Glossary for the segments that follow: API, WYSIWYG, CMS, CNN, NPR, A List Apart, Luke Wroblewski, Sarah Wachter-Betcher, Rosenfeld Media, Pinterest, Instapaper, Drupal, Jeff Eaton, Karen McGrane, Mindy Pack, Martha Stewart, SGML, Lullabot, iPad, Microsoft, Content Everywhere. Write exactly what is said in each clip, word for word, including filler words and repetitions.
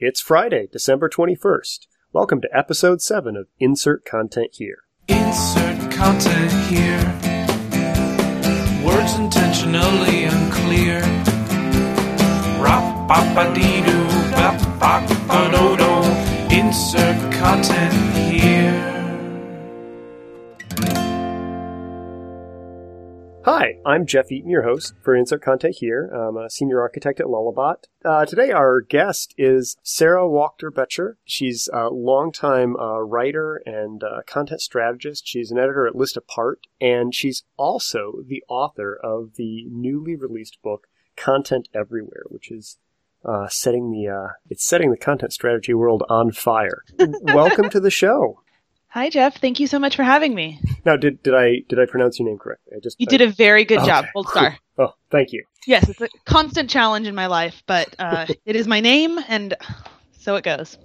It's Friday, December twenty-first. Welcome to Episode seven of Insert Content Here. Insert content here. Words intentionally unclear. Rap-a-pa-dee-doo, bap-bap-a-do-do. Insert content here. Hi, I'm Jeff Eaton, your host for Insert Content Here. I'm a senior architect at Lullabot. Uh, today our guest is Sarah Wachter-Betcher. She's a longtime uh, writer and uh, content strategist. She's an editor at A List Apart, and she's also the author of the newly released book, Content Everywhere, which is uh, setting the uh, it's setting the content strategy world on fire. Welcome to the show. Hi, Jeff. Thank you so much for having me. Now, did did I did I pronounce your name correctly? I just you I, did a very good okay. job. Gold star. Oh, thank you. Yes, it's a constant challenge in my life, but uh, it is my name, and so it goes.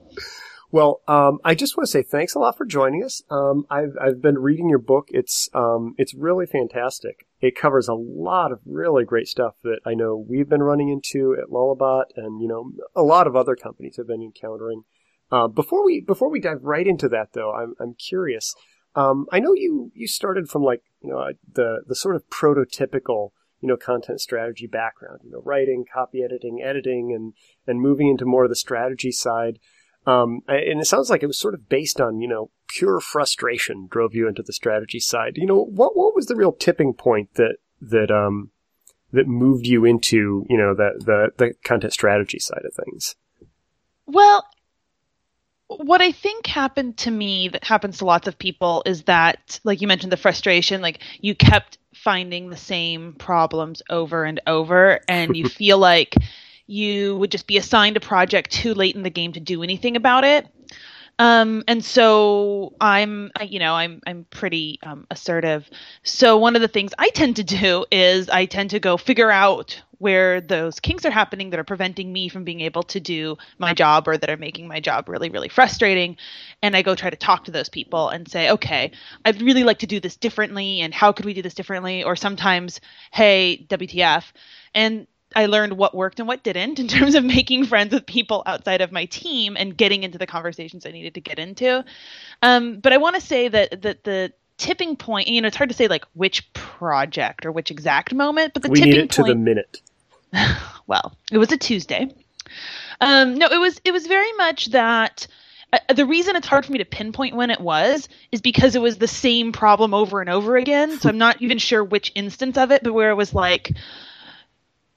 Well, um, I just want to say thanks a lot for joining us. Um, I've I've been reading your book. It's um, it's really fantastic. It covers a lot of really great stuff that I know we've been running into at Lullabot, and you know a lot of other companies have been encountering. Uh, before we before we dive right into that, though, I'm I'm curious. Um, I know you you started from like you know the the sort of prototypical you know content strategy background, you know writing, copy editing, editing, and and moving into more of the strategy side. Um, and it sounds like it was sort of based on, you know, pure frustration drove you into the strategy side. You know, what what was the real tipping point that that um that moved you into, you know, the the, the content strategy side of things? Well, what I think happened to me that happens to lots of people is that, like you mentioned, the frustration, like you kept finding the same problems over and over, and you feel like you would just be assigned a project too late in the game to do anything about it. Um, and so I'm, you know, I'm, I'm pretty um, assertive. So one of the things I tend to do is I tend to go figure out where those kinks are happening that are preventing me from being able to do my job or that are making my job really, really frustrating. And I go try to talk to those people and say, okay, I'd really like to do this differently. And how could we do this differently? Or sometimes, hey, W T F. And I learned what worked and what didn't in terms of making friends with people outside of my team and getting into the conversations I needed to get into. Um, but I want to say that, that the tipping point, you know, it's hard to say like which project or which exact moment, but the we tipping need it point, to the minute. Well, it was a Tuesday. Um, no, it was, it was very much that uh, the reason it's hard for me to pinpoint when it was is because it was the same problem over and over again. So I'm not even sure which instance of it, but where it was like,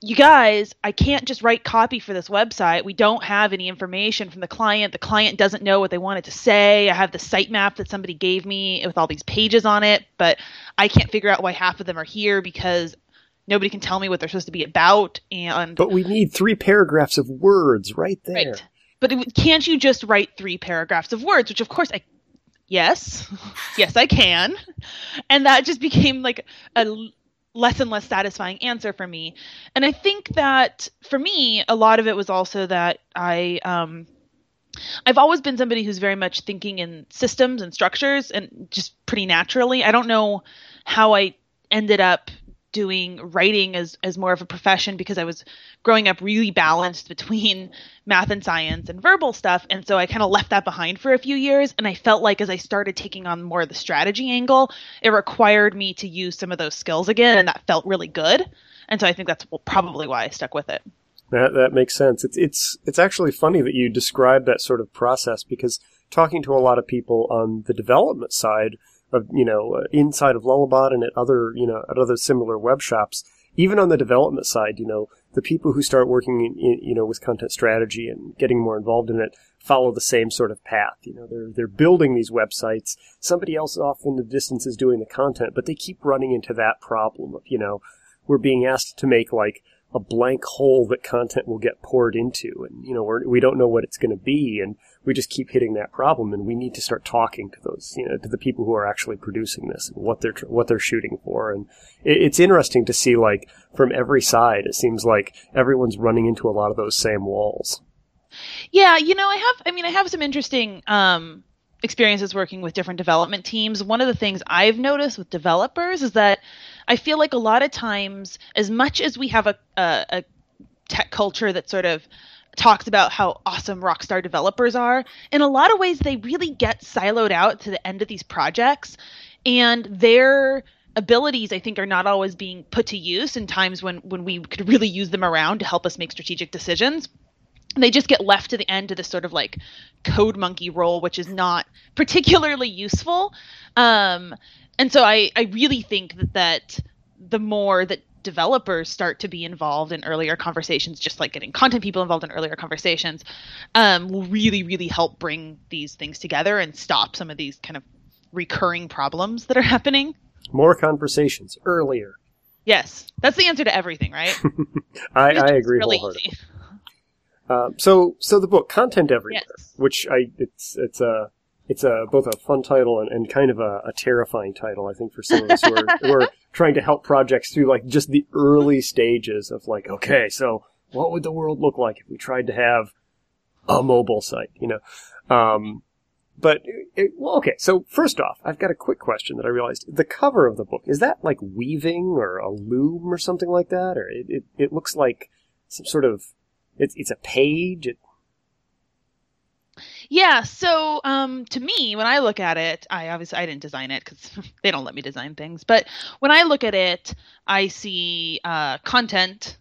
you guys, I can't just write copy for this website. We don't have any information from the client. The client doesn't know what they wanted to say. I have the sitemap that somebody gave me with all these pages on it, but I can't figure out why half of them are here because nobody can tell me what they're supposed to be about. And But we need three paragraphs of words right there. Right. But it, can't you just write three paragraphs of words, which of course I Yes. Yes, I can. And that just became like a less and less satisfying answer for me. And I think that for me, a lot of it was also that I, um, I've always been somebody who's very much thinking in systems and structures and just pretty naturally. I don't know how I ended up doing writing as, as more of a profession because I was growing up really balanced between math and science and verbal stuff. And so I kind of left that behind for a few years. And I felt like as I started taking on more of the strategy angle, it required me to use some of those skills again. And that felt really good. And so I think that's probably why I stuck with it. That that makes sense. It's, it's, it's actually funny that you describe that sort of process because talking to a lot of people on the development side of, you know, inside of Lullabot and at other, you know, at other similar web shops, even on the development side, you know, the people who start working, in, in, you know, with content strategy and getting more involved in it follow the same sort of path. You know, they're they're building these websites. Somebody else off in the distance is doing the content, but they keep running into that problem of, you know, we're being asked to make like a blank hole that content will get poured into, and you know we're, we don't know what it's going to be, and we just keep hitting that problem, and we need to start talking to those, you know, to the people who are actually producing this and what they're what they're shooting for. And it, it's interesting to see, like, from every side, it seems like everyone's running into a lot of those same walls. Yeah, you know, I have, I mean, I have some interesting um, experiences working with different development teams. One of the things I've noticed with developers is that I feel like a lot of times, as much as we have a, a, a tech culture that sort of talks about how awesome Rockstar developers are. In a lot of ways, they really get siloed out to the end of these projects, and their abilities, I think, are not always being put to use in times when, when we could really use them around to help us make strategic decisions. They just get left to the end of this sort of like code monkey role, which is not particularly useful. Um, and so I, I really think that, that the more that developers start to be involved in earlier conversations, just like getting content people involved in earlier conversations, um, will really, really help bring these things together and stop some of these kind of recurring problems that are happening. More conversations earlier. Yes. That's the answer to everything, right? I, I agree really wholeheartedly. Easy. Uh, so, so the book Content Everywhere, yes. which I, it's, it's a, it's a, both a fun title and, and kind of a, a terrifying title, I think, for some of us who are, who are trying to help projects through like just the early stages of like, okay, so what would the world look like if we tried to have a mobile site, you know? Um, but it, well, okay. So first off, I've got a quick question that I realized. The cover of the book, is that like weaving or a loom or something like that? Or it, it, it looks like some sort of, It's it's a page. It... Yeah. So um, to me, when I look at it, I obviously I didn't design it because they don't let me design things. But when I look at it, I see uh, content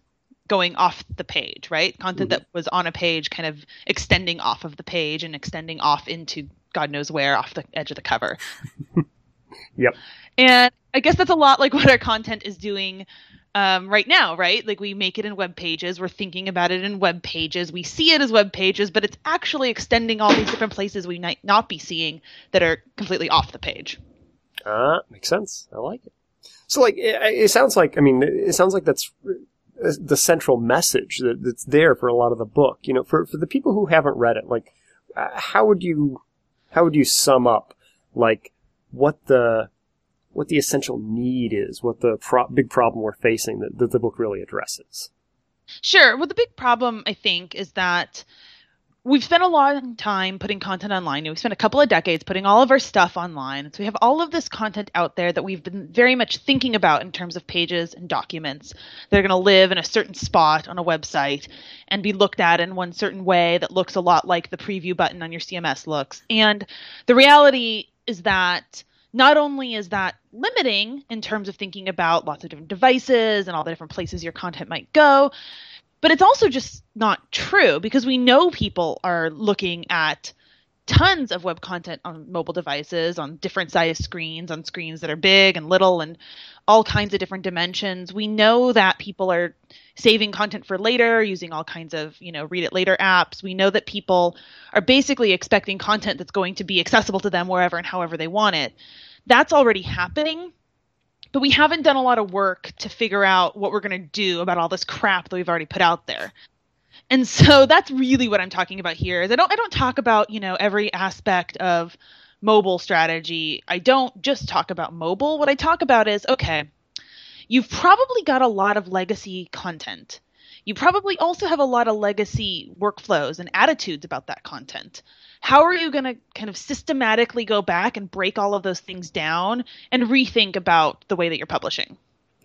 going off the page, right? Content mm-hmm. that was on a page, kind of extending off of the page and extending off into God knows where, off the edge of the cover. Yep. And I guess that's a lot like what our content is doing. Um, right now, right? Like we make it in web pages. We're thinking about it in web pages. We see it as web pages, but it's actually extending all these different places we might not be seeing that are completely off the page. Ah, uh, makes sense. I like it. So like, it, it sounds like, I mean, it sounds like that's the central message that, that's there for a lot of the book. You know, for, for the people who haven't read it, like uh, how would you, how would you sum up like what the, what the essential need is, what the pro- big problem we're facing that, that the book really addresses? Sure. Well, the big problem, I think, is that we've spent a long time putting content online. And we've spent a couple of decades putting all of our stuff online. So we have all of this content out there that we've been very much thinking about in terms of pages and documents that are going to live in a certain spot on a website and be looked at in one certain way that looks a lot like the preview button on your C M S looks. And the reality is that not only is that limiting in terms of thinking about lots of different devices and all the different places your content might go, but it's also just not true because we know people are looking at tons of web content on mobile devices, on different sized screens, on screens that are big and little and all kinds of different dimensions. We know that people are saving content for later, using all kinds of, you know, read it later apps. We know that people are basically expecting content that's going to be accessible to them wherever and however they want it. That's already happening, but we haven't done a lot of work to figure out what we're going to do about all this crap that we've already put out there. And so that's really what I'm talking about here is I don't I don't talk about, you know, every aspect of mobile strategy. I don't just talk about mobile. What I talk about is, okay, you've probably got a lot of legacy content. You probably also have a lot of legacy workflows and attitudes about that content. How are you going to kind of systematically go back and break all of those things down and rethink about the way that you're publishing?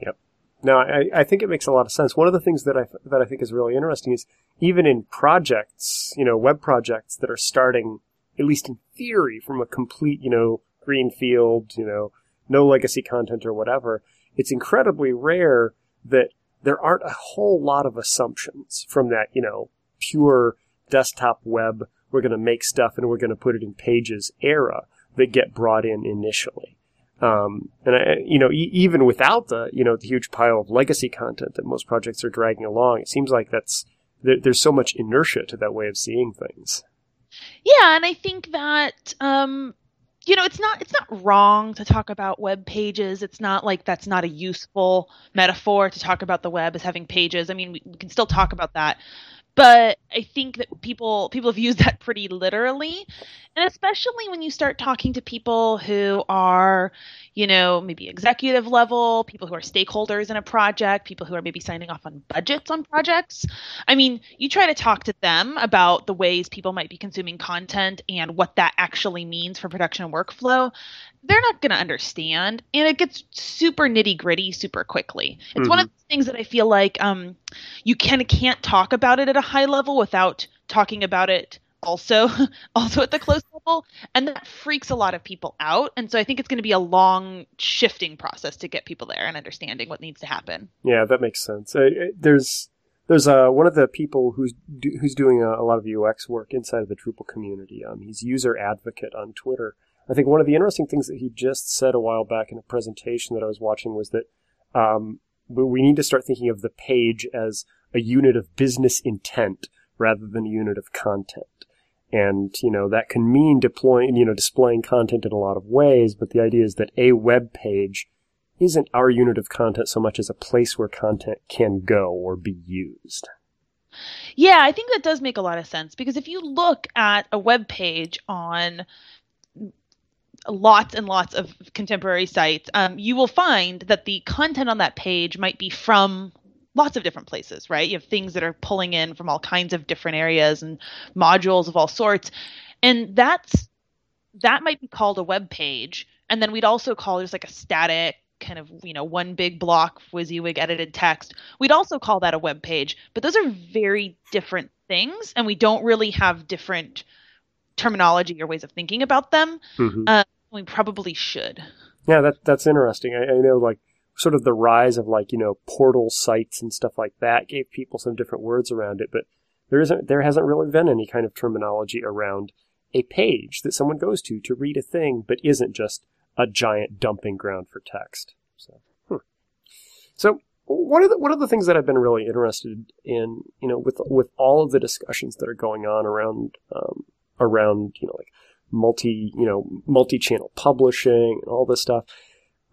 Yep. No, I, I think it makes a lot of sense. One of the things that I that I think is really interesting is even in projects, you know, web projects that are starting, at least in theory, from a complete, you know, green field, you know, no legacy content or whatever, it's incredibly rare that there aren't a whole lot of assumptions from that, you know, pure desktop web, we're going to make stuff and we're going to put it in pages era that get brought in initially. Um, and, I, you know, e- even without the, you know, the huge pile of legacy content that most projects are dragging along, it seems like that's there, there's so much inertia to that way of seeing things. Yeah, and I think that, um, you know, it's not it's not wrong to talk about web pages. It's not like that's not a useful metaphor to talk about the web as having pages. I mean, we, we can still talk about that. But I think that people people have used that pretty literally. And especially when you start talking to people who are, you know, maybe executive level, people who are stakeholders in a project, people who are maybe signing off on budgets on projects. I mean, you try to talk to them about the ways people might be consuming content and what that actually means for production workflow. They're not going to understand. And it gets super nitty gritty super quickly. It's mm-hmm. one of the things that I feel like um, you can, can't talk about it at a high level without talking about it also also at the close level. And that freaks a lot of people out. And so I think it's going to be a long shifting process to get people there and understanding what needs to happen. Yeah, that makes sense. Uh, there's there's uh, one of the people who's, do, who's doing a, a lot of U X work inside of the Drupal community. Um, he's user advocate on Twitter. I think one of the interesting things that he just said a while back in a presentation that I was watching was that um, we need to start thinking of the page as a unit of business intent rather than a unit of content. And, you know, that can mean deploying, you know, displaying content in a lot of ways, but the idea is that a web page isn't our unit of content so much as a place where content can go or be used. Yeah, I think that does make a lot of sense, because if you look at a web page on lots and lots of contemporary sites, um, you will find that the content on that page might be from lots of different places, right? You have things that are pulling in from all kinds of different areas and modules of all sorts. And that's, that might be called a web page. And then we'd also call it just like a static kind of, you know, one big block WYSIWYG edited text. We'd also call that a web page, but those are very different things. And we don't really have different terminology or ways of thinking about them. Mm-hmm. Uh, we probably should. Yeah, that, that's interesting. I, I know like, sort of the rise of like, you know, portal sites and stuff like that gave people some different words around it, but there isn't, there hasn't really been any kind of terminology around a page that someone goes to to read a thing, but isn't just a giant dumping ground for text. So, hmm. so what are the, what are the things that I've been really interested in, you know, with, with all of the discussions that are going on around, um, around, you know, like multi, you know, multi-channel publishing and all this stuff.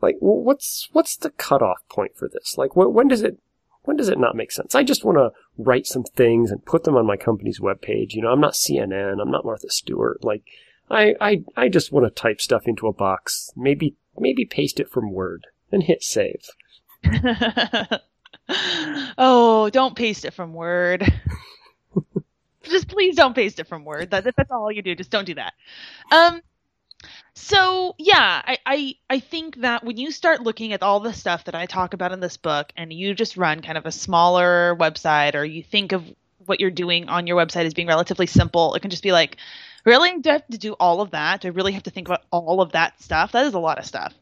Like, what's what's the cutoff point for this? Like, wh- when does it when does it not make sense? I just want to write some things and put them on my company's webpage. You know, I'm not C N N. I'm not Martha Stewart. Like, I I, I just want to type stuff into a box. Maybe maybe paste it from Word and hit save. Oh, don't paste it from Word. Just please don't paste it from Word. That, that's all you do. Just don't do that. Um. So, yeah, I, I, I think that when you start looking at all the stuff that I talk about in this book and you just run kind of a smaller website, or you think of what you're doing on your website as being relatively simple, it can just be like, really? Do I have to do all of that? Do I really have to think about all of that stuff? That is a lot of stuff.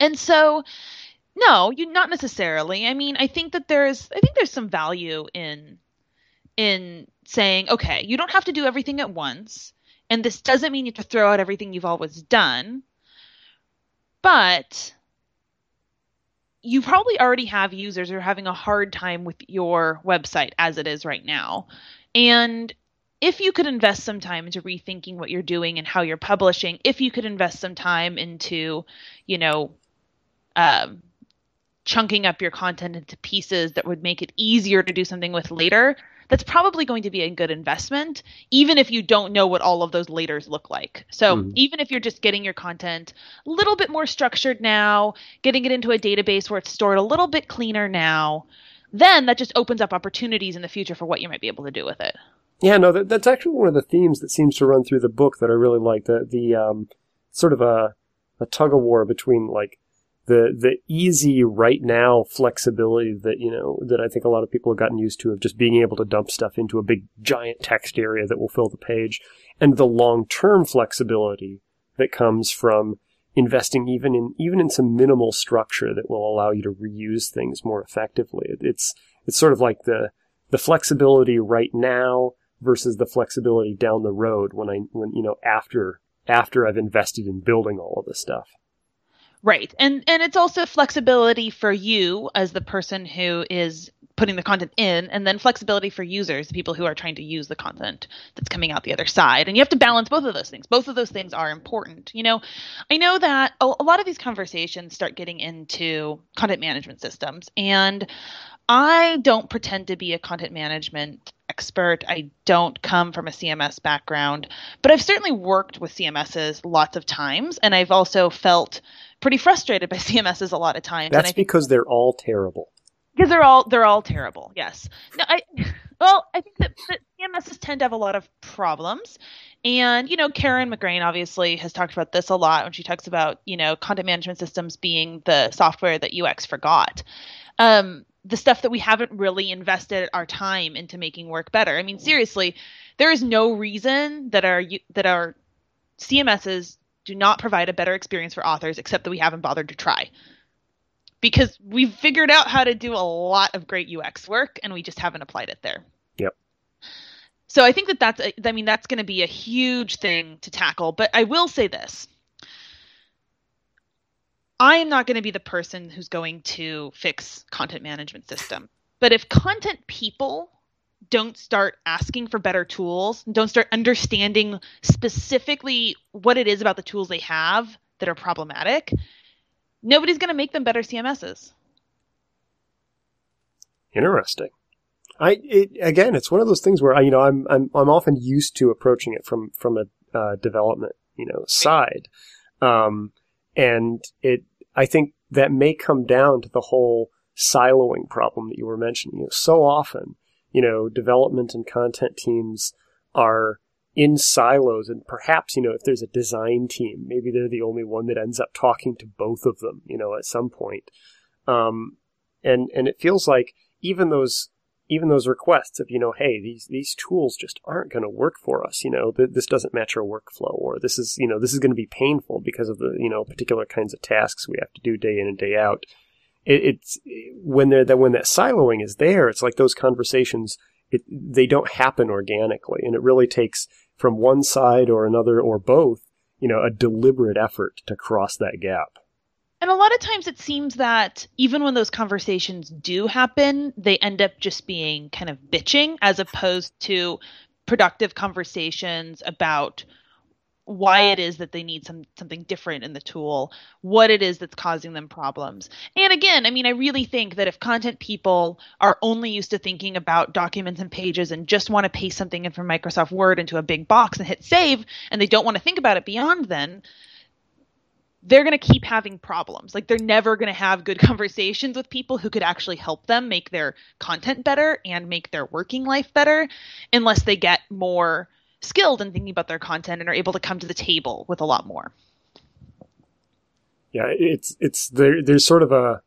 And so, no, you not necessarily. I mean, I think that there's I think there's some value in in saying, okay, you don't have to do everything at once. And this doesn't mean you have to throw out everything you've always done, but you probably already have users who are having a hard time with your website as it is right now. And if you could invest some time into rethinking what you're doing and how you're publishing, if you could invest some time into, you know, um, chunking up your content into pieces that would make it easier to do something with later, that's probably going to be a good investment, even if you don't know what all of those laters look like. So mm-hmm. even if you're just getting your content a little bit more structured now, getting it into a database where it's stored a little bit cleaner now, then that just opens up opportunities in the future for what you might be able to do with it. Yeah, no, that, that's actually one of the themes that seems to run through the book that I really like, the, the um, sort of a, a tug of war between like, The the easy right now flexibility that, you know, that I think a lot of people have gotten used to, of just being able to dump stuff into a big giant text area that will fill the page, and the long term flexibility that comes from investing even in even in some minimal structure that will allow you to reuse things more effectively. It, it's it's sort of like the the flexibility right now versus the flexibility down the road when I when you know after after I've invested in building all of this stuff. Right. And and it's also flexibility for you as the person who is putting the content in, and then flexibility for users, the people who are trying to use the content that's coming out the other side. And you have to balance both of those things. Both of those things are important. You know, I know that a, a lot of these conversations start getting into content management systems, and I don't pretend to be a content management expert. I don't come from a C M S background, but I've certainly worked with C M Ss lots of times, and I've also felt pretty frustrated by C M Ss a lot of times. That's and because they're all terrible. Because they're all they're all terrible. Yes. No. I well, I think that, that C M Ss tend to have a lot of problems. And, you know, Karen McGrane obviously has talked about this a lot when she talks about, you know, content management systems being the software that U X forgot. Um, the stuff that we haven't really invested our time into making work better. I mean, seriously, there is no reason that our that our C M Ss do not provide a better experience for authors, except that we haven't bothered to try. Because we've figured out how to do a lot of great U X work, and we just haven't applied it there. Yep. So I think that that's, a, I mean, that's going to be a huge thing to tackle. But I will say this. I am not going to be the person who's going to fix content management system. But if content people don't start asking for better tools, don't start understanding specifically what it is about the tools they have that are problematic, nobody's going to make them better C M Ss. Interesting. I it, again, it's one of those things where I, you know, I'm I'm I'm often used to approaching it from from a uh, development, you know, side, um, and it I think that may come down to the whole siloing problem that you were mentioning. You know, so often, you know, development and content teams are in silos, and perhaps, you know, if there's a design team, maybe they're the only one that ends up talking to both of them, you know, at some point. Um, and and it feels like even those. Even those requests of, you know, hey, these, these tools just aren't going to work for us. You know, th- this doesn't match our workflow, or this is, you know, this is going to be painful because of the, you know, particular kinds of tasks we have to do day in and day out. It, it's when they're that when that siloing is there, it's like those conversations, it, they don't happen organically. And it really takes from one side or another or both, you know, a deliberate effort to cross that gap. And a lot of times it seems that even when those conversations do happen, they end up just being kind of bitching as opposed to productive conversations about why it is that they need some something different in the tool, what it is that's causing them problems. And again, I mean, I really think that if content people are only used to thinking about documents and pages and just want to paste something in from Microsoft Word into a big box and hit save, and they don't want to think about it beyond then, they're going to keep having problems. Like, they're never going to have good conversations with people who could actually help them make their content better and make their working life better unless they get more skilled in thinking about their content and are able to come to the table with a lot more. Yeah, it's it's there, there's sort of a,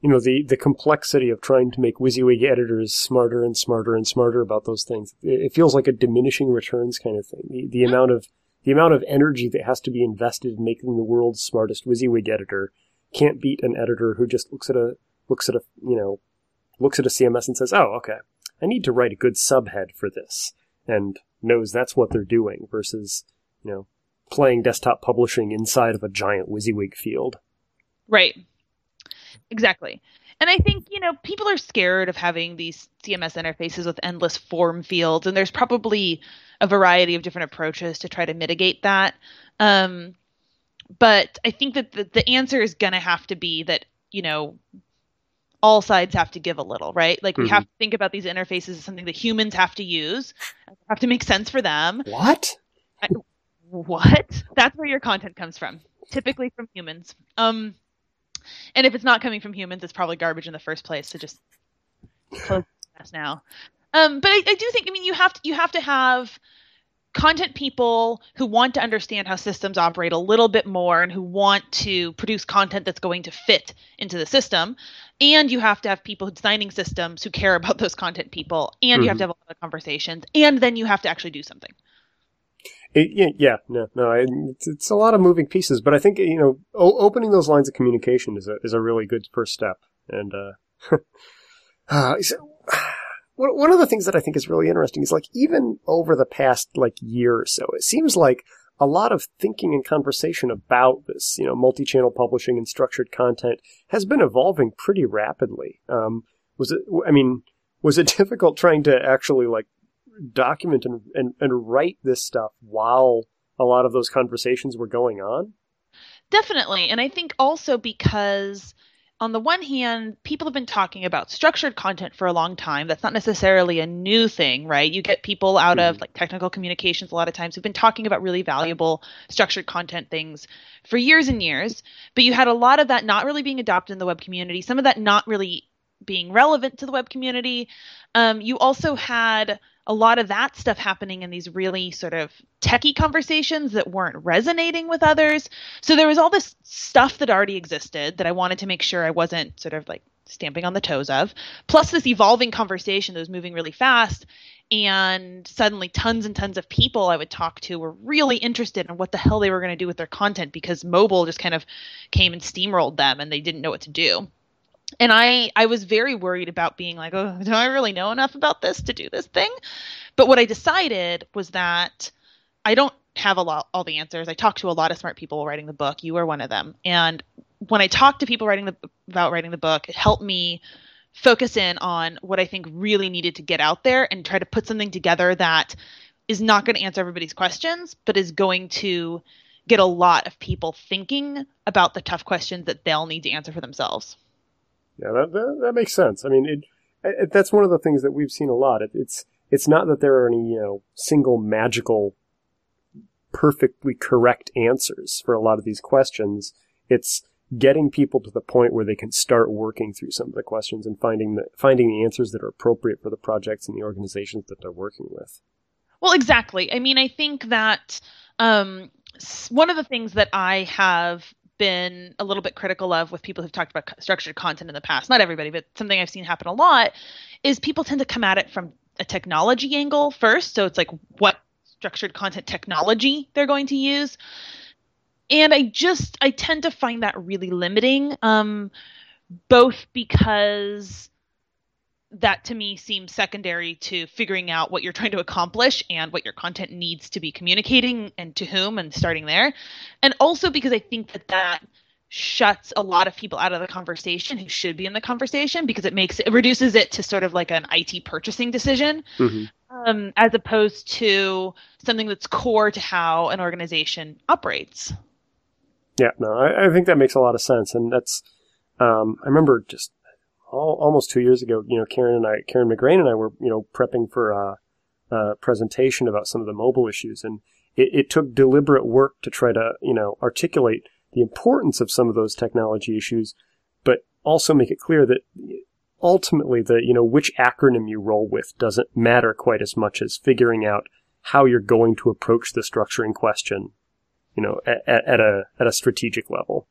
you know, the, the complexity of trying to make WYSIWYG editors smarter and smarter and smarter about those things. It feels like a diminishing returns kind of thing. The, the mm-hmm. amount of The amount of energy that has to be invested in making the world's smartest WYSIWYG editor can't beat an editor who just looks at a looks at a you know looks at a C M S and says, "Oh, okay, I need to write a good subhead for this," and knows that's what they're doing versus, you know, playing desktop publishing inside of a giant WYSIWYG field. Right. Exactly. And I think, you know, people are scared of having these C M S interfaces with endless form fields, and there's probably a variety of different approaches to try to mitigate that. Um, but I think that the, the answer is going to have to be that, you know, all sides have to give a little, right? Like, we mm-hmm. have to think about these interfaces as something that humans have to use, have to make sense for them. What? I, what? That's where your content comes from, typically from humans. Um And if it's not coming from humans, it's probably garbage in the first place. So just close this now. Um, but I, I do think, I mean, you have to, you have to have content people who want to understand how systems operate a little bit more and who want to produce content that's going to fit into the system. And you have to have people designing systems who care about those content people. And mm-hmm. you have to have a lot of conversations. And then you have to actually do something. It, yeah, no, no, it's, it's a lot of moving pieces, but I think, you know, o- opening those lines of communication is a is a really good first step. And uh, uh, one of the things that I think is really interesting is, like, even over the past, like, year or so, it seems like a lot of thinking and conversation about this, you know, multi-channel publishing and structured content has been evolving pretty rapidly. Um, was it? I mean, was it difficult trying to actually, like, document and, and, and write this stuff while a lot of those conversations were going on? Definitely. And I think also because on the one hand, people have been talking about structured content for a long time. That's not necessarily a new thing, right? You get people out mm-hmm. of like technical communications a lot of times who've been talking about really valuable structured content things for years and years. But you had a lot of that not really being adopted in the web community, some of that not really being relevant to the web community. Um, you also had a lot of that stuff happening in these really sort of techie conversations that weren't resonating with others. So there was all this stuff that already existed that I wanted to make sure I wasn't sort of like stamping on the toes of, plus this evolving conversation that was moving really fast. And suddenly tons and tons of people I would talk to were really interested in what the hell they were going to do with their content, because mobile just kind of came and steamrolled them and they didn't know what to do. And I, I was very worried about being like, oh, do I really know enough about this to do this thing? But what I decided was that I don't have a lot, all the answers. I talked to a lot of smart people writing the book. You are one of them. And when I talked to people writing the, about writing the book, it helped me focus in on what I think really needed to get out there and try to put something together that is not going to answer everybody's questions, but is going to get a lot of people thinking about the tough questions that they'll need to answer for themselves. Yeah, that, that, that makes sense. I mean, it, it, that's one of the things that we've seen a lot. It, it's it's not that there are any, you know, single magical, perfectly correct answers for a lot of these questions. It's getting people to the point where they can start working through some of the questions and finding the, finding the answers that are appropriate for the projects and the organizations that they're working with. Well, exactly. I mean, I think that um, one of the things that I have been a little bit critical of with people who've talked about structured content in the past, not everybody, but something I've seen happen a lot, is people tend to come at it from a technology angle first. So it's like what structured content technology they're going to use. And I just, I tend to find that really limiting, um, both because that to me seems secondary to figuring out what you're trying to accomplish and what your content needs to be communicating and to whom and starting there. And also because I think that that shuts a lot of people out of the conversation who should be in the conversation, because it makes it reduces it to sort of like an I T purchasing decision, mm-hmm. um, as opposed to something that's core to how an organization operates. Yeah, no, I, I think that makes a lot of sense. And that's, um, I remember just, almost two years ago, you know, Karen and I, Karen McGrane and I were, you know, prepping for a, a presentation about some of the mobile issues. And it, it took deliberate work to try to, you know, articulate the importance of some of those technology issues, but also make it clear that ultimately the, you know, which acronym you roll with doesn't matter quite as much as figuring out how you're going to approach the structuring question, you know, at, at a, at a strategic level.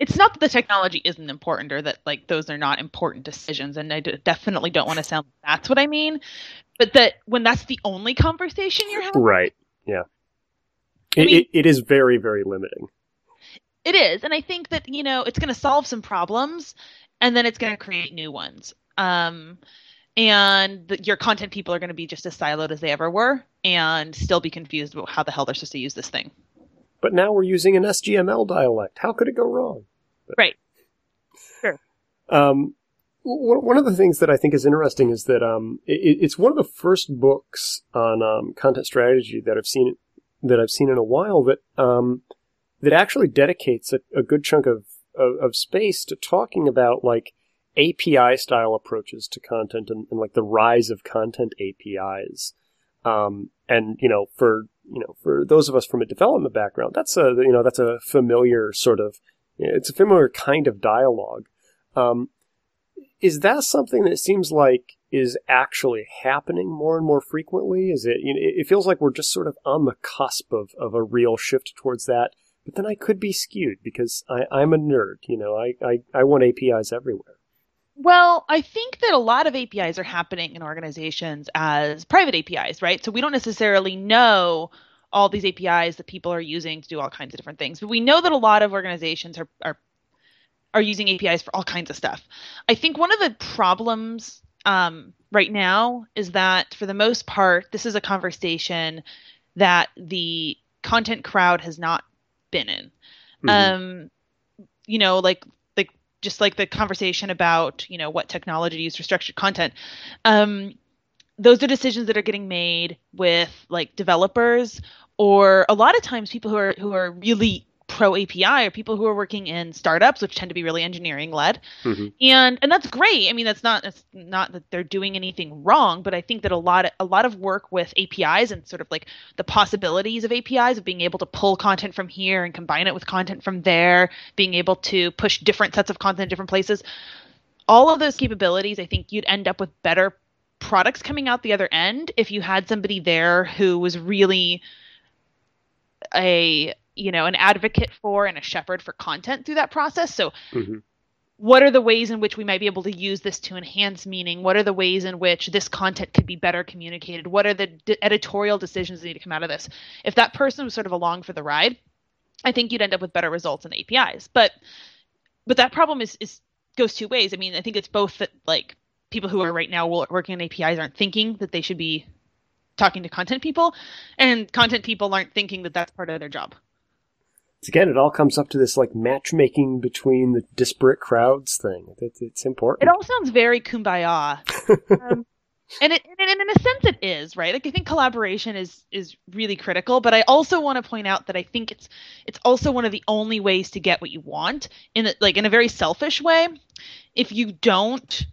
It's not that the technology isn't important or that like those are not important decisions. And I d- definitely don't want to sound like that's what I mean, but that when that's the only conversation you're having. Right. Yeah. It, mean, it, it is very, very limiting. It is. And I think that, you know, it's going to solve some problems and then it's going to create new ones. Um, and the, your content people are going to be just as siloed as they ever were and still be confused about how the hell they're supposed to use this thing. But now we're using an S G M L dialect. How could it go wrong? Right. Sure. Um, w- one of the things that I think is interesting is that um, it, it's one of the first books on um, content strategy that I've seen that I've seen in a while that um, that actually dedicates a, a good chunk of, of of space to talking about like A P I style approaches to content and, and like the rise of content A P Is. Um, and you know, for you know, for those of us from a development background, that's a you know that's a familiar sort of you know, it's a familiar kind of dialogue. Um, is that something that seems like is actually happening more and more frequently? Is it? You know, it feels like we're just sort of on the cusp of, of a real shift towards that. But then I could be skewed because I, I'm a nerd. You know, I, I, I want A P Is everywhere. Well, I think that a lot of A P Is are happening in organizations as private A P Is, right? So we don't necessarily know all these A P Is that people are using to do all kinds of different things. But we know that a lot of organizations are are, are using A P Is for all kinds of stuff. I think one of the problems um, right now is that for the most part, this is a conversation that the content crowd has not been in. Mm-hmm. Um, you know, like... just like the conversation about, you know, what technology to use for structured content. Um, those are decisions that are getting made with like developers or a lot of times people who are, who are really pro A P I or people who are working in startups, which tend to be really engineering led. Mm-hmm. And and that's great. I mean, that's not that's not that they're doing anything wrong, but I think that a lot of, a lot of work with A P Is and sort of like the possibilities of A P Is, of being able to pull content from here and combine it with content from there, being able to push different sets of content in different places, all of those capabilities, I think you'd end up with better products coming out the other end if you had somebody there who was really a, you know, an advocate for and a shepherd for content through that process. So mm-hmm. What are the ways in which we might be able to use this to enhance meaning? What are the ways in which this content could be better communicated? What are the d- editorial decisions that need to come out of this? If that person was sort of along for the ride, I think you'd end up with better results in A P Is. But but that problem is is goes two ways. I mean, I think it's both that like people who are right now working on A P Is aren't thinking that they should be talking to content people, and content people aren't thinking that that's part of their job. Again, it all comes up to this like matchmaking between the disparate crowds thing. It, it's important. It all sounds very kumbaya. um, and, it, and in a sense it is, right? Like I think collaboration is is really critical, but I also want to point out that I think it's it's also one of the only ways to get what you want in a, like in a very selfish way. If you don't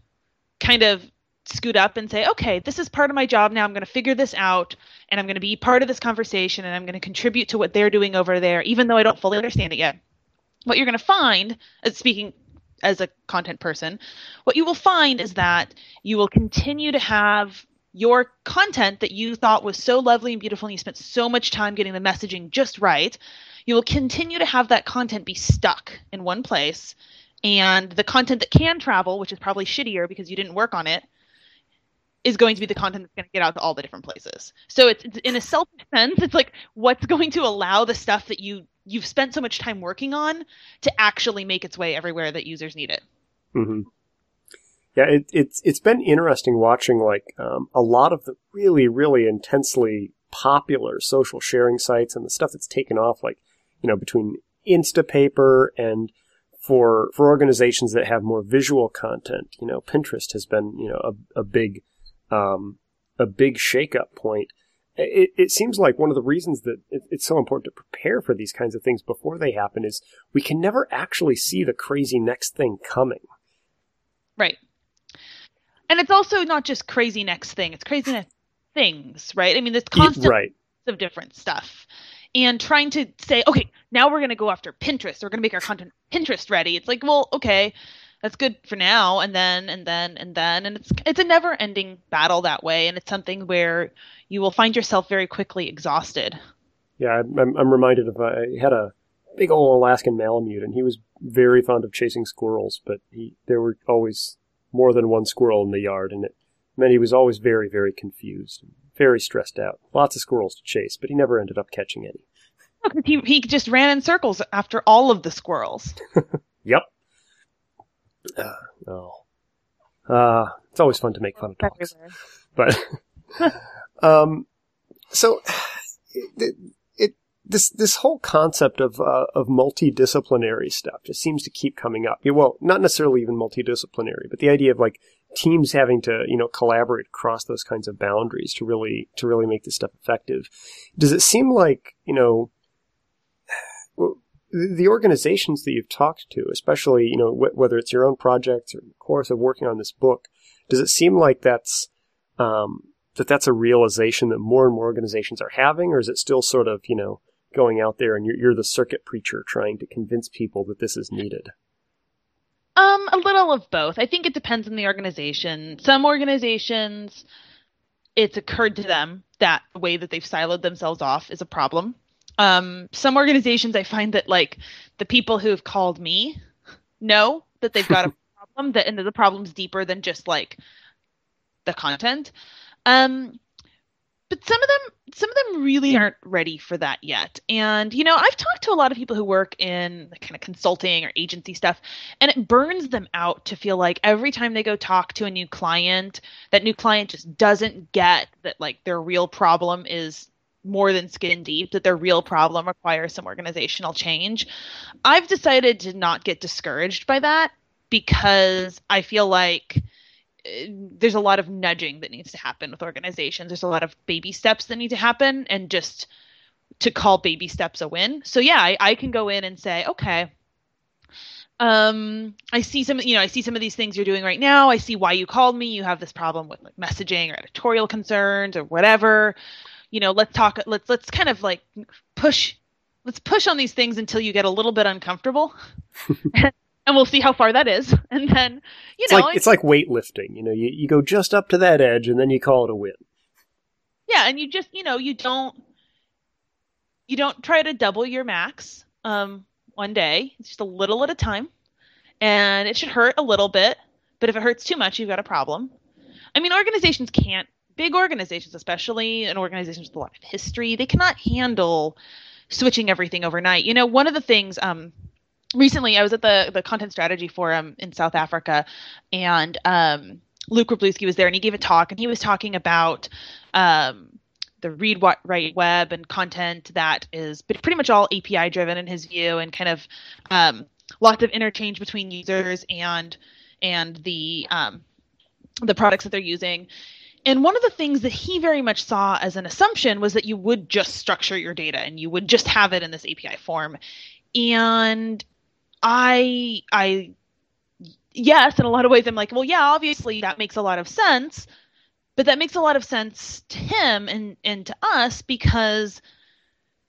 kind of scoot up and say, okay, this is part of my job now. I'm going to figure this out, and I'm going to be part of this conversation, and I'm going to contribute to what they're doing over there, even though I don't fully understand it yet. What you're going to find, as speaking as a content person, what you will find is that you will continue to have your content that you thought was so lovely and beautiful, and you spent so much time getting the messaging just right. You will continue to have that content be stuck in one place, and the content that can travel, which is probably shittier because you didn't work on it, is going to be the content that's going to get out to all the different places. So it's, it's in a selfish sense, it's like what's going to allow the stuff that you, you've spent so much time working on to actually make its way everywhere that users need it. Mm-hmm. Yeah, it, it's it's been interesting watching like um, a lot of the really, really intensely popular social sharing sites and the stuff that's taken off, like, you know, between Instapaper and for for organizations that have more visual content. You know, Pinterest has been, you know, a, a big... Um, a big shakeup point. It, it seems like one of the reasons that it, it's so important to prepare for these kinds of things before they happen is we can never actually see the crazy next thing coming. Right. And it's also not just crazy next thing. It's crazy next things, right? I mean, there's constant right. of different stuff. And trying to say, okay, now we're going to go after Pinterest. We're going to make our content Pinterest ready. It's like, well, okay, that's good for now, and then, and then, and then, and it's it's a never-ending battle that way, and it's something where you will find yourself very quickly exhausted. Yeah, I'm, I'm reminded of, I had a big old Alaskan Malamute, and he was very fond of chasing squirrels, but he there were always more than one squirrel in the yard, and it meant he was always very, very confused, very stressed out. Lots of squirrels to chase, but he never ended up catching any. No, he, he just ran in circles after all of the squirrels. Yep. Uh, oh, uh, it's always fun to make fun of dogs, but, um, so it, it, this, this whole concept of, uh, of multidisciplinary stuff just seems to keep coming up. Well, not necessarily even multidisciplinary, but the idea of like teams having to, you know, collaborate across those kinds of boundaries to really, to really make this stuff effective. Does it seem like, you know, well, the organizations that you've talked to, especially, you know, wh- whether it's your own projects or the course of working on this book, does it seem like that's um, that that's a realization that more and more organizations are having, or is it still sort of, you know, going out there and you're, you're the circuit preacher trying to convince people that this is needed? Um, a little of both. I think it depends on the organization. Some organizations, it's occurred to them that the way that they've siloed themselves off is a problem. Um, some organizations I find that like the people who have called me know that they've got a problem, that and that the problem's deeper than just like the content. Um, but some of them, some of them really aren't ready for that yet. And, you know, I've talked to a lot of people who work in kind of consulting or agency stuff, and it burns them out to feel like every time they go talk to a new client, that new client just doesn't get that like their real problem is more than skin deep, that their real problem requires some organizational change. I've decided to not get discouraged by that because I feel like there's a lot of nudging that needs to happen with organizations. There's a lot of baby steps that need to happen, and just to call baby steps a win. So yeah, I, I can go in and say, okay, um, I see some, you know, I see some of these things you're doing right now. I see why you called me. You have this problem with like messaging or editorial concerns or whatever. You know, let's talk, let's, let's kind of like push, let's push on these things until you get a little bit uncomfortable. And we'll see how far that is. And then, you it's know. Like, it's like weightlifting. You know, you, you go just up to that edge and then you call it a win. Yeah. And you just, you know, you don't, you don't try to double your max um, one day. It's just a little at a time. And it should hurt a little bit. But if it hurts too much, you've got a problem. I mean, organizations can't, big organizations especially, and organizations with a lot of history, they cannot handle switching everything overnight. You know, one of the things, um, recently, I was at the, the Content Strategy Forum in South Africa, and um, Luke Wroblewski was there, and he gave a talk, and he was talking about um, the read, write, web, and content that is pretty much all A P I-driven in his view, and kind of um, lots of interchange between users and and the um, the products that they're using. And one of the things that he very much saw as an assumption was that you would just structure your data, and you would just have it in this A P I form. And I, I, yes, in a lot of ways, I'm like, well, yeah, obviously that makes a lot of sense, but that makes a lot of sense to him and, and to us, because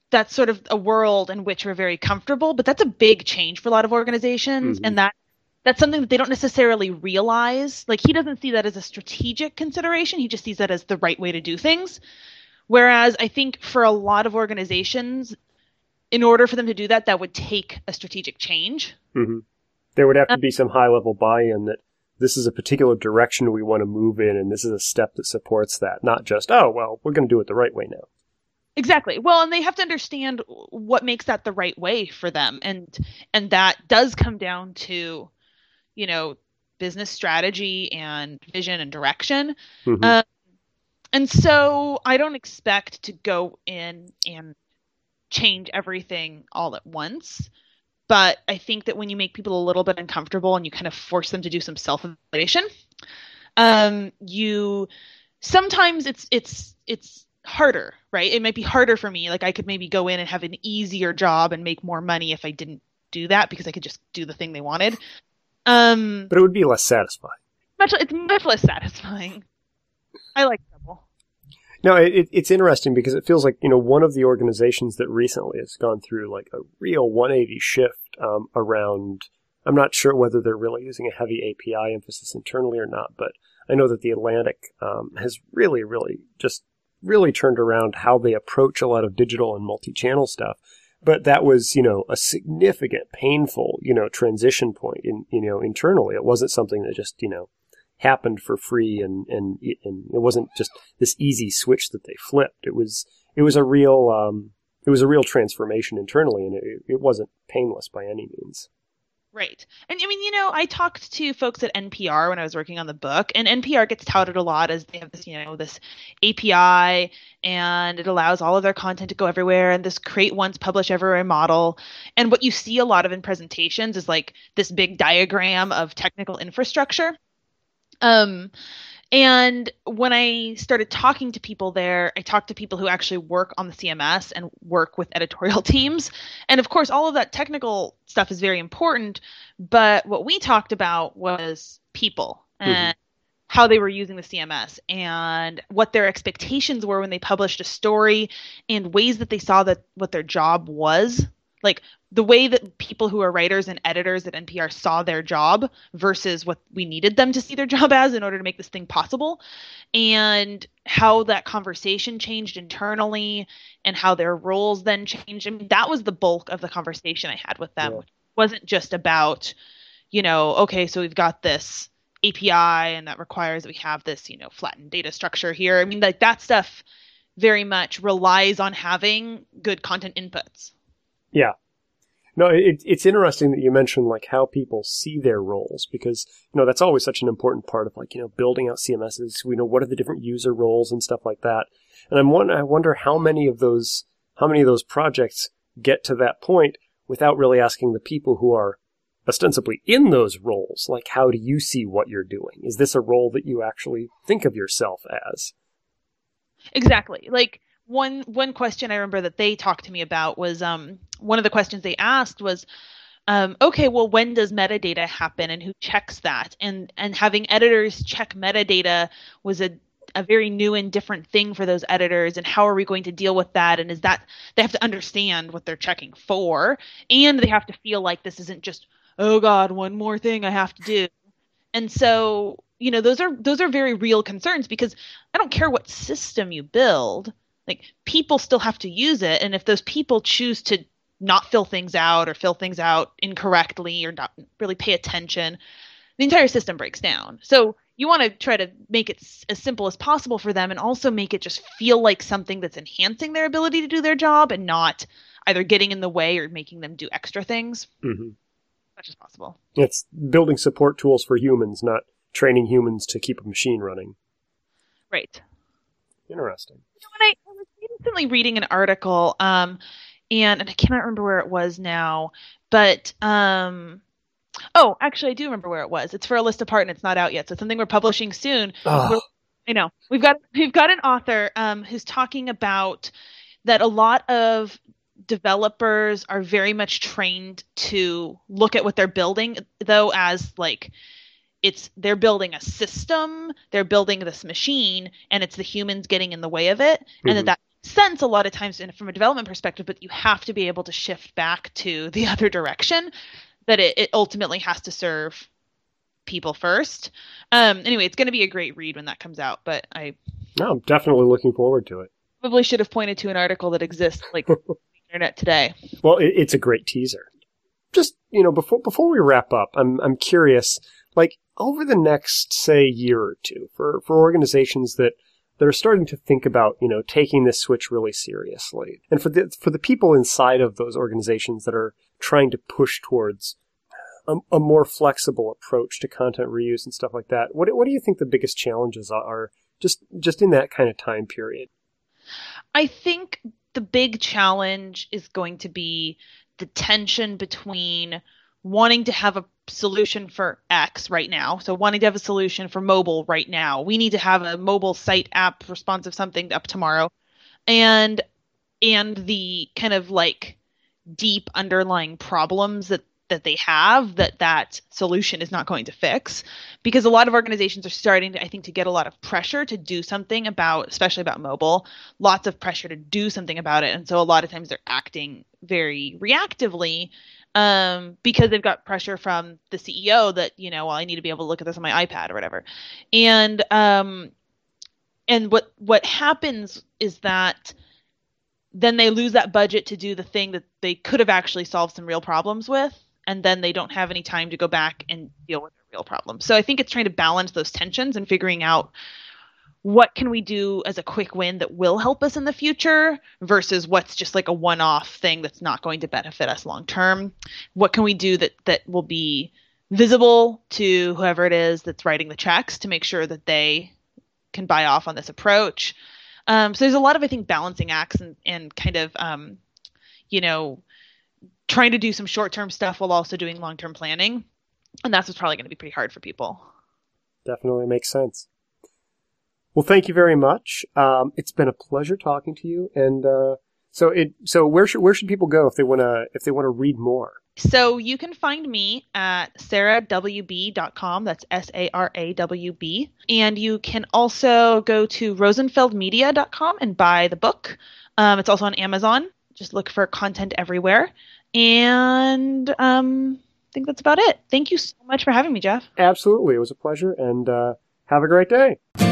that's sort of a world in which we're very comfortable, but that's a big change for a lot of organizations. Mm-hmm. And that, that's something that they don't necessarily realize. Like, he doesn't see that as a strategic consideration. He just sees that as the right way to do things. Whereas I think for a lot of organizations, in order for them to do that, that would take a strategic change. Mm-hmm. There would have to be some high-level buy-in that this is a particular direction we want to move in, and this is a step that supports that, not just, oh, well, we're going to do it the right way now. Exactly. Well, and they have to understand what makes that the right way for them. And and that does come down to, you know, business strategy and vision and direction. Mm-hmm. Um, and so I don't expect to go in and change everything all at once. But I think that when you make people a little bit uncomfortable and you kind of force them to do some self-evaluation, um, you sometimes it's it's it's harder, right? It might be harder for me. Like, I could maybe go in and have an easier job and make more money if I didn't do that, because I could just do the thing they wanted. Um, but it would be less satisfying. Much, it's much less satisfying. I like that. No, it, it's interesting because it feels like, you know, one of the organizations that recently has gone through like a real one eighty shift um, around, I'm not sure whether they're really using a heavy A P I emphasis internally or not, but I know that the Atlantic um, has really, really just really turned around how they approach a lot of digital and multi-channel stuff. But that was, you know, a significant, painful, you know, transition point in, you know, internally. It wasn't something that just, you know, happened for free, and, and and it wasn't just this easy switch that they flipped. It was it was a real um, it was a real transformation internally, and it, it wasn't painless by any means. Right, and I mean, you know, I talked to folks at N P R when I was working on the book, and N P R gets touted a lot as they have this, you know, this A P I, and it allows all of their content to go everywhere, and this create once, publish everywhere model. And what you see a lot of in presentations is like this big diagram of technical infrastructure. Um, and when I started talking to people there, I talked to people who actually work on the C M S and work with editorial teams. And of course, all of that technical stuff is very important. But what we talked about was people and mm-hmm. how they were using the C M S and what their expectations were when they published a story, and ways that they saw that what their job was. Like, the way that people who are writers and editors at N P R saw their job versus what we needed them to see their job as in order to make this thing possible, and how that conversation changed internally, and how their roles then changed. I mean, that was the bulk of the conversation I had with them. Yeah. It wasn't just about, you know, okay, so we've got this A P I and that requires that we have this, you know, flattened data structure here. I mean, like, that stuff very much relies on having good content inputs. Yeah. No, it, it's interesting that you mentioned like how people see their roles, because, you know, that's always such an important part of like, you know, building out C M Ss. We know what are the different user roles and stuff like that. And I'm one, I wonder how many of those, how many of those projects get to that point without really asking the people who are ostensibly in those roles, like, how do you see what you're doing? Is this a role that you actually think of yourself as? Exactly. Like, one one question I remember that they talked to me about was um, one of the questions they asked was, um, okay, well, when does metadata happen and who checks that? And and having editors check metadata was a a very new and different thing for those editors, and how are we going to deal with that? And is that they have to understand what they're checking for, and they have to feel like this isn't just, oh God, one more thing I have to do. And so, you know, those are, those are very real concerns, because I don't care what system you build, like people still have to use it. And if those people choose to not fill things out or fill things out incorrectly or not really pay attention, the entire system breaks down. So you want to try to make it as simple as possible for them, and also make it just feel like something that's enhancing their ability to do their job and not either getting in the way or making them do extra things. Mm-hmm. As much as possible. It's building support tools for humans, not training humans to keep a machine running. Right. Interesting. You know, when I, I was recently reading an article, um, and, and I cannot remember where it was now, but... Um, Oh, actually, I do remember where it was. It's for A List Apart, and it's not out yet. So it's something we're publishing soon. I you know. We've got we've got an author um, who's talking about that a lot of developers are very much trained to look at what they're building, though, as like it's they're building a system, they're building this machine, and it's the humans getting in the way of it, mm-hmm. and that that makes sense a lot of times in, from a development perspective, but you have to be able to shift back to the other direction. That it, it ultimately has to serve people first. Um, anyway, it's going to be a great read when that comes out. But I, no, I'm definitely looking forward to it. Probably should have pointed to an article that exists like on the internet today. Well, it, it's a great teaser. Just you know, before before we wrap up, I'm I'm curious. Like over the next say year or two, for for organizations that that are starting to think about you know taking this switch really seriously, and for the for the people inside of those organizations that are trying to push towards a, a more flexible approach to content reuse and stuff like that. What what do you think the biggest challenges are just just in that kind of time period? I think the big challenge is going to be the tension between wanting to have a solution for X right now. So wanting to have a solution for mobile right now. We need to have a mobile site app responsive something up tomorrow. And and the kind of like deep underlying problems that, that they have that that solution is not going to fix, because a lot of organizations are starting to, I think, to get a lot of pressure to do something about, especially about mobile, lots of pressure to do something about it. And so a lot of times they're acting very reactively um, because they've got pressure from the C E O that, you know, well, I need to be able to look at this on my iPad or whatever. And, um, and what, what happens is that then they lose that budget to do the thing that they could have actually solved some real problems with, and then they don't have any time to go back and deal with the real problems. So I think it's trying to balance those tensions and figuring out what can we do as a quick win that will help us in the future versus what's just like a one-off thing that's not going to benefit us long-term. What can we do that that will be visible to whoever it is that's writing the checks to make sure that they can buy off on this approach? Um, so there's a lot of, I think, balancing acts and, and kind of, um, you know, trying to do some short-term stuff while also doing long-term planning. And that's what's probably going to be pretty hard for people. Definitely makes sense. Well, thank you very much. Um, it's been a pleasure talking to you. And uh, so it so where should where should people go if they want to if they want to read more? So you can find me at sarah w b dot com. That's S A R A W B. And you can also go to rosenfeld media dot com and buy the book. Um, it's also on Amazon. Just look for Content Everywhere. And um, I think that's about it. Thank you so much for having me, Jeff. Absolutely. It was a pleasure. And uh, have a great day.